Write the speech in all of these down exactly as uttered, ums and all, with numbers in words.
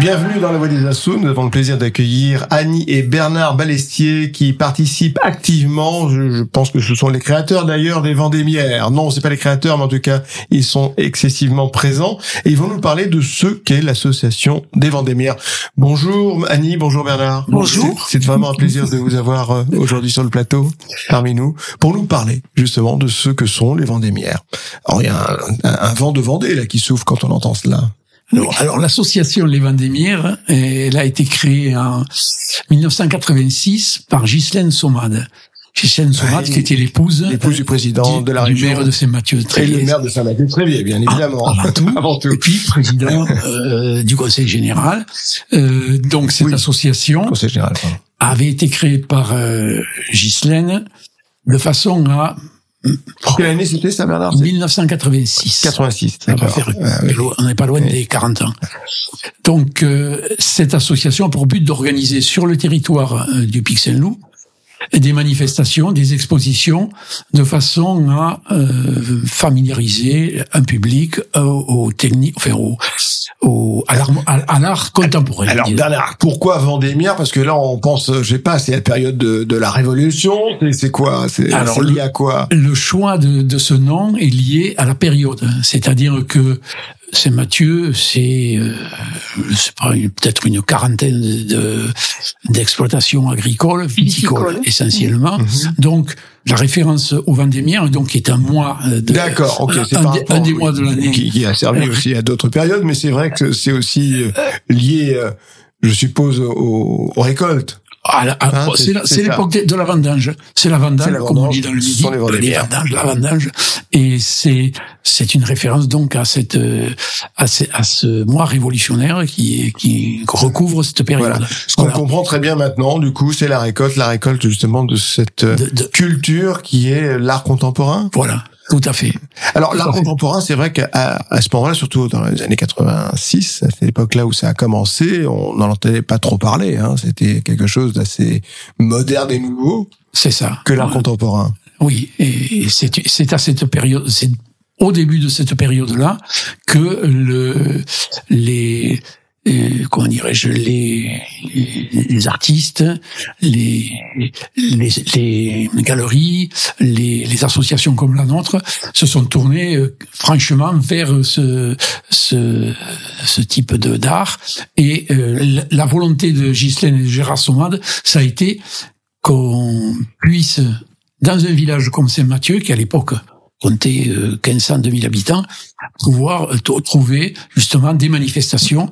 Bienvenue dans La Voix des Assauts. Nous avons le plaisir d'accueillir Annie et Bernard Balestier qui participent activement. Je, je pense que ce sont les créateurs d'ailleurs des Vendémiaires. Non, c'est pas les créateurs, mais en tout cas, ils sont excessivement présents. Et ils vont nous parler de ce qu'est l'association des Vendémiaires. Bonjour Annie, bonjour Bernard. Bonjour. C'est, c'est vraiment un plaisir de vous avoir aujourd'hui sur le plateau, parmi nous, pour nous parler justement de ce que sont les Vendémiaires. Alors, il y a un, un vent de Vendée là qui souffle quand on entend cela. Alors, alors, l'association Les Vendémiaires, elle a été créée en dix-neuf cent quatre-vingt-six par Ghislaine Saumade. Gisèle Sommat, ouais, qui était l'épouse, l'épouse du président du, de la région, du maire de Saint-Mathieu-Tréviers. Et le maire de Saint-Mathieu-Tréviers, bien évidemment. Ah, avant, tout, avant tout. Et puis, président euh, du conseil général. Euh, donc, cette oui, association conseil général, avait été créée par euh, Ghislaine de façon à... Quelle année c'était ça, Bernard? dix-neuf cent quatre-vingt-six. quatre-vingt-six, d'accord. On n'est pas loin des quarante ans. Donc, euh, cette association a pour but d'organiser sur le territoire euh, du Pic Saint-Loup des manifestations, des expositions, de façon à euh, familiariser un public euh, aux techniques, enfin aux... Au, à, l'art, à, à l'art contemporain. Alors Bernard, pourquoi Vendémiaire? Parce que là, on pense, je sais pas, c'est la période de, de la Révolution. C'est, c'est quoi c'est, Alors, c'est lié le, à quoi? Le choix de, de ce nom est lié à la période. C'est-à-dire que Saint-Mathieu, c'est, euh, je sais pas, peut-être une quarantaine de, de, d'exploitations agricoles, viticoles essentiellement. Mm-hmm. Donc, la référence au Vendémiaire, donc, est un mois de... D'accord, ok, c'est un, par rapport, un des mois de l'année. Qui, qui a servi aussi à d'autres périodes, mais c'est vrai que c'est aussi lié, je suppose, aux, aux récoltes. Ah, la, hein, c'est, c'est, la, c'est, c'est l'époque de, de la vendange. C'est la vendange, c'est la vendange comme on dit dans le Midi. Les vendanges, la vendange. Et c'est, c'est une référence donc à cette, à ce, à ce mois révolutionnaire qui, qui recouvre cette période. Voilà. Ce qu'on voilà. comprend très bien maintenant, du coup, c'est la récolte, la récolte justement de cette de, de... culture qui est l'art contemporain. Voilà. Tout à fait. Alors, l'art contemporain, c'est vrai qu'à à ce moment-là, surtout dans les années quatre-vingt-six, à cette époque-là où ça a commencé, on n'en entendait pas trop parler. Hein. C'était quelque chose d'assez moderne et nouveau. C'est ça. Que l'art ouais. contemporain. Oui, et c'est, c'est à cette période, c'est au début de cette période-là que le les Euh, comment dirais-je, les, les artistes, les, les, les galeries, les, les associations comme la nôtre se sont tournées euh, franchement vers ce, ce, ce type de, d'art. Et euh, la volonté de Ghislaine et de Gérard Saumade, ça a été qu'on puisse, dans un village comme Saint-Mathieu, qui à l'époque comptait euh, mille cinq cents à deux mille habitants, pouvoir euh, trouver justement des manifestations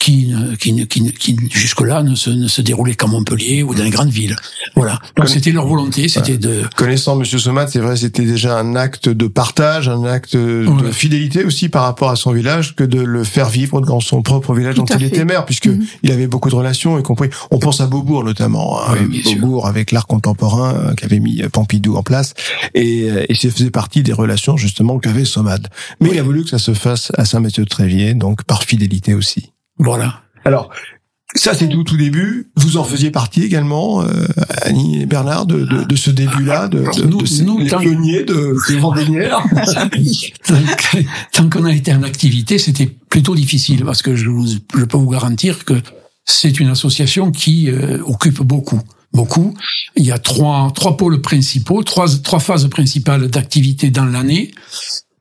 qui qui qui qui jusque-là ne se ne se déroulait qu'à Montpellier ou dans les grandes villes. Voilà. Donc Conna... c'était leur volonté, c'était de connaissant monsieur Sommat, c'est vrai, c'était déjà un acte de partage, un acte ouais. de fidélité aussi par rapport à son village que de le faire vivre dans son propre village dont il était maire puisque mm-hmm. il avait beaucoup de relations, y compris on pense à Beaubourg notamment, hein, oui, Beaubourg sûr. Avec l'art contemporain qu'avait mis Pompidou en place et et ça faisait partie des relations justement qu'avait Sommat. Mais oui. il a voulu que ça se fasse à Saint-Mathieu-Tréviers donc par fidélité aussi. Voilà. Alors, ça c'est tout tout début. Vous en faisiez partie également, euh, Annie et Bernard, de, de, de ce début-là, de, de, nous, de ces, nous, les pionniers de Vendémiaires. tant, tant qu'on a été en activité, c'était plutôt difficile parce que je, je peux vous garantir que c'est une association qui euh, occupe beaucoup. Beaucoup. Il y a trois trois pôles principaux, trois trois phases principales d'activité dans l'année.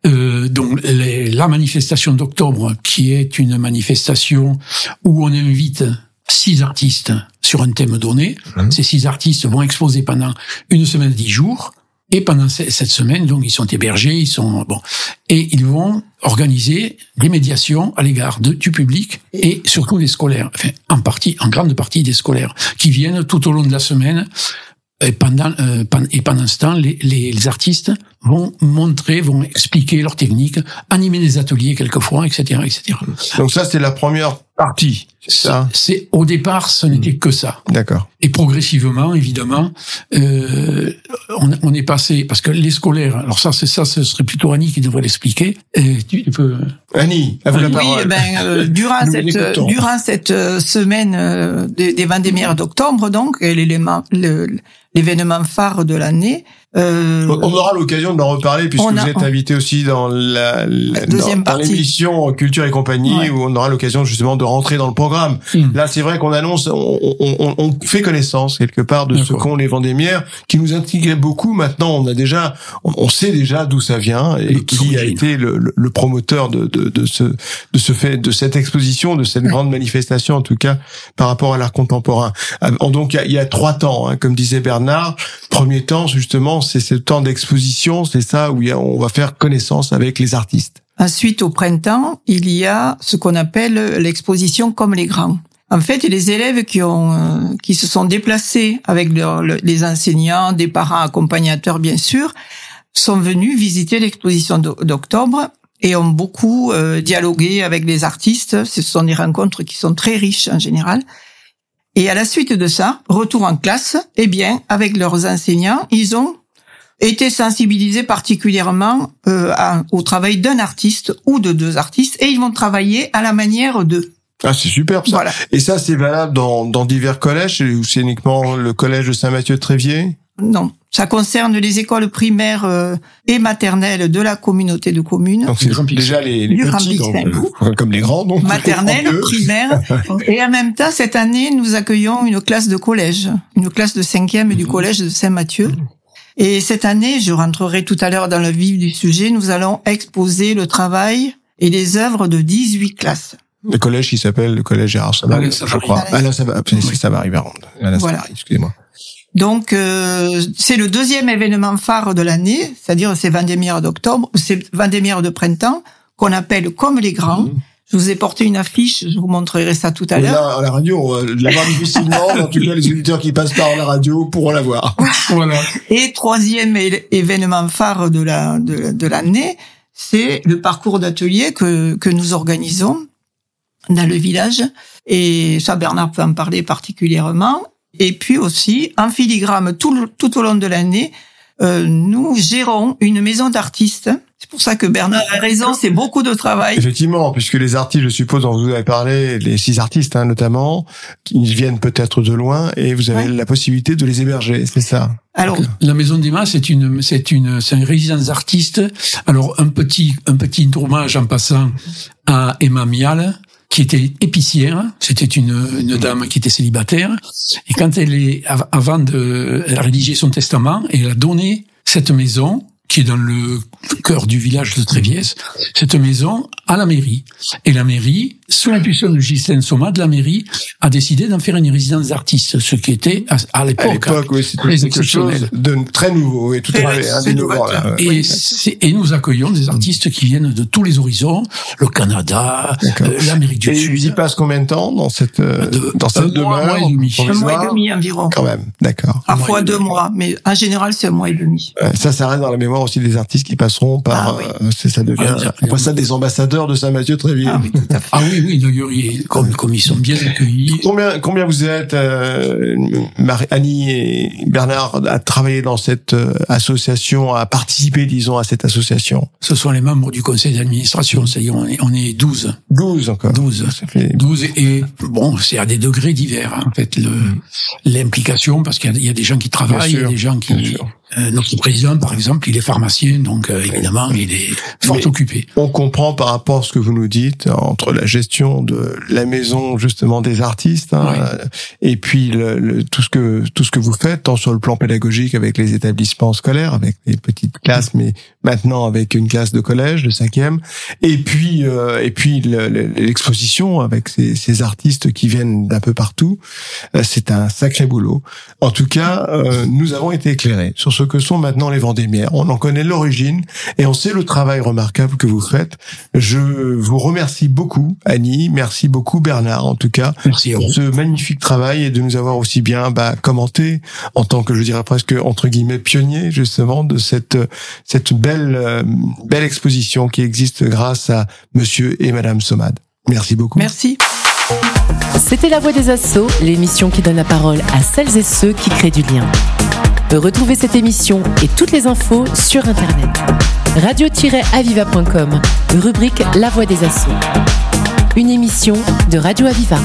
Euh, donc les, la manifestation d'octobre, qui est une manifestation où on invite six artistes sur un thème donné. Mmh. Ces six artistes vont exposer pendant une semaine, dix jours, et pendant cette semaine, donc ils sont hébergés, ils sont bon, et ils vont organiser des médiations à l'égard de, du public et surtout des scolaires, enfin en partie, en grande partie des scolaires, qui viennent tout au long de la semaine. Et pendant, euh, et pendant ce temps, les, les, les artistes vont montrer, vont expliquer leurs techniques, animer des ateliers quelquefois, et cetera, et cetera. Donc ça, c'est la première partie. C'est ça. C'est, c'est au départ, ce n'était que ça. D'accord. Et progressivement, évidemment, euh, on, on est passé parce que les scolaires. Alors ça, c'est ça, ce serait plutôt Annie qui devrait l'expliquer. Et tu, tu peux. Annie, à vous la parole. Oui, ben euh, durant nous cette euh, durant cette semaine euh, des, des Vendémiaires d'octobre, donc l'élément le, l'événement phare de l'année. Euh, on aura l'occasion d'en reparler puisque a, vous êtes invité aussi dans la, la deuxième dans, dans l'émission Culture et compagnie, ouais, où on aura l'occasion justement de rentrer dans le programme. Mmh. Là, c'est vrai qu'on annonce, on, on, on fait connaissance quelque part de D'accord. ce qu'ont les Vendémiaires, qui nous intriguait beaucoup. Maintenant, on a déjà, on, on sait déjà d'où ça vient et le qui a été le, le, le promoteur de, de, de ce de ce fait, de cette exposition, de cette, ouais, grande manifestation en tout cas par rapport à l'art contemporain. Donc, il y a, il y a trois temps, hein, comme disait Bernard. Premier temps, justement, c'est ce temps d'exposition, c'est ça où on va faire connaissance avec les artistes. Ensuite, au printemps, il y a ce qu'on appelle l'exposition comme les grands. En fait, les élèves qui ont, qui se sont déplacés avec leur, les enseignants, des parents accompagnateurs, bien sûr, sont venus visiter l'exposition d'octobre et ont beaucoup dialogué avec les artistes. Ce sont des rencontres qui sont très riches en général. Et à la suite de ça, retour en classe, eh bien, avec leurs enseignants, ils ont été sensibilisés particulièrement euh, à, au travail d'un artiste ou de deux artistes, et ils vont travailler à la manière d'eux. Ah, c'est superbe ça. Voilà. Et ça, c'est valable dans, dans divers collèges, ou c'est uniquement le collège de Saint-Mathieu-Tréviers ? Non, ça concerne les écoles primaires euh, et maternelles de la communauté de communes. Donc c'est déjà les, les petits, donc, comme les grands, donc maternelles, primaires. Et en même temps, cette année, nous accueillons une classe de collège, une classe de cinquième, mmh, du collège de Saint-Mathieu. Mmh. Et cette année, je rentrerai tout à l'heure dans le vif du sujet, nous allons exposer le travail et les œuvres de dix-huit classes. Le collège qui s'appelle le collège Gérard Sabatier, je crois. Alain Sabatier, Alain Sabatier, excusez-moi. Donc euh, c'est le deuxième événement phare de l'année, c'est-à-dire ces Vendémiaires d'octobre, ces Vendémiaires de printemps qu'on appelle comme les grands. Mmh. Je vous ai porté une affiche, je vous montrerai ça tout à et l'heure. Là, à la radio, euh, la voir difficilement, en tout cas les auditeurs qui passent par la radio pourront la voir. Voilà. Et troisième é- événement phare de la de, de l'année, c'est le parcours d'atelier que que nous organisons dans le village, et ça Bernard peut en parler particulièrement. Et puis aussi, en filigrane, tout, tout au long de l'année, euh, nous gérons une maison d'artistes. C'est pour ça que Bernard a raison, c'est beaucoup de travail. Effectivement, puisque les artistes, je suppose, dont vous avez parlé, les six artistes hein, notamment, ils viennent peut-être de loin et vous avez, ouais, la possibilité de les héberger, c'est ça ? Alors, la Maison des Mas, c'est une, c'est une, c'est une résidence d'artistes. Alors, un petit, un petit hommage en passant à Emma Mial, qui était épicière, c'était une, une dame qui était célibataire, et quand elle est, avant de, elle a rédigé son testament, et elle a donné cette maison, qui est dans le cœur du village de Tréviers, cette maison à la mairie. Et la mairie, sous l'impulsion de Gisèle Sommat, la mairie a décidé d'en faire une résidence d'artistes, ce qui était à l'époque, à l'époque oui, c'était très exceptionnel, de très nouveau et tout à fait innovant. Et, et nous accueillons des artistes qui viennent de tous les horizons, le Canada, euh, l'Amérique du et Sud. Et ils y passent combien de temps dans cette de, dans cette demeure? Un mois et demi, un mois et demi environ. Quand même, d'accord. Parfois deux mois, mais en général c'est un mois et demi. Ça, ça reste dans la mémoire aussi des artistes qui passeront par, ah, oui, euh, ça devient, ah, on passe à des ambassadeurs de Saint-Mathieu-Tréviers. Ah oui, tout à fait. Ah oui, oui, d'ailleurs, comme, comme ils sont bien accueillis. Combien, combien vous êtes, euh, Marie, Annie et Bernard, à travailler dans cette association, à participer, disons, à cette association? Ce sont les membres du conseil d'administration, c'est-à-dire, on est, on est douze. douze encore. douze. Ça fait... douze et, bon, c'est à des degrés divers, hein, en fait, le, l'implication, parce qu'il y a, il y a des gens qui travaillent, sûr, il y a des gens qui, euh, notre président, par exemple, il est pharmacien, donc euh, évidemment, il est fort Mais occupé. On comprend par rapport à ce que vous nous dites, entre la gestion de la maison, justement, des artistes, hein, ouais, et puis le, le, tout ce que tout ce que vous faites, tant sur le plan pédagogique avec les établissements scolaires, avec les petites classes, mais maintenant avec une classe de collège, de cinquième, et puis euh, et puis le, le, l'exposition avec ces, ces artistes qui viennent d'un peu partout, c'est un sacré boulot. En tout cas, euh, nous avons été éclairés sur ce ce que sont maintenant les Vendémiaires. On en connaît l'origine et on sait le travail remarquable que vous faites. Je vous remercie beaucoup, Annie. Merci beaucoup, Bernard, en tout cas. Merci à vous. Ce magnifique travail et de nous avoir aussi bien bah, commenté en tant que, je dirais presque, entre guillemets, pionnier, justement, de cette cette belle euh, belle exposition qui existe grâce à Monsieur et Madame Saumade. Merci beaucoup. Merci. C'était La Voix des Assauts, l'émission qui donne la parole à celles et ceux qui créent du lien. Retrouvez cette émission et toutes les infos sur Internet. radio aviva point com, rubrique La Voix des Assauts. Une émission de Radio Aviva.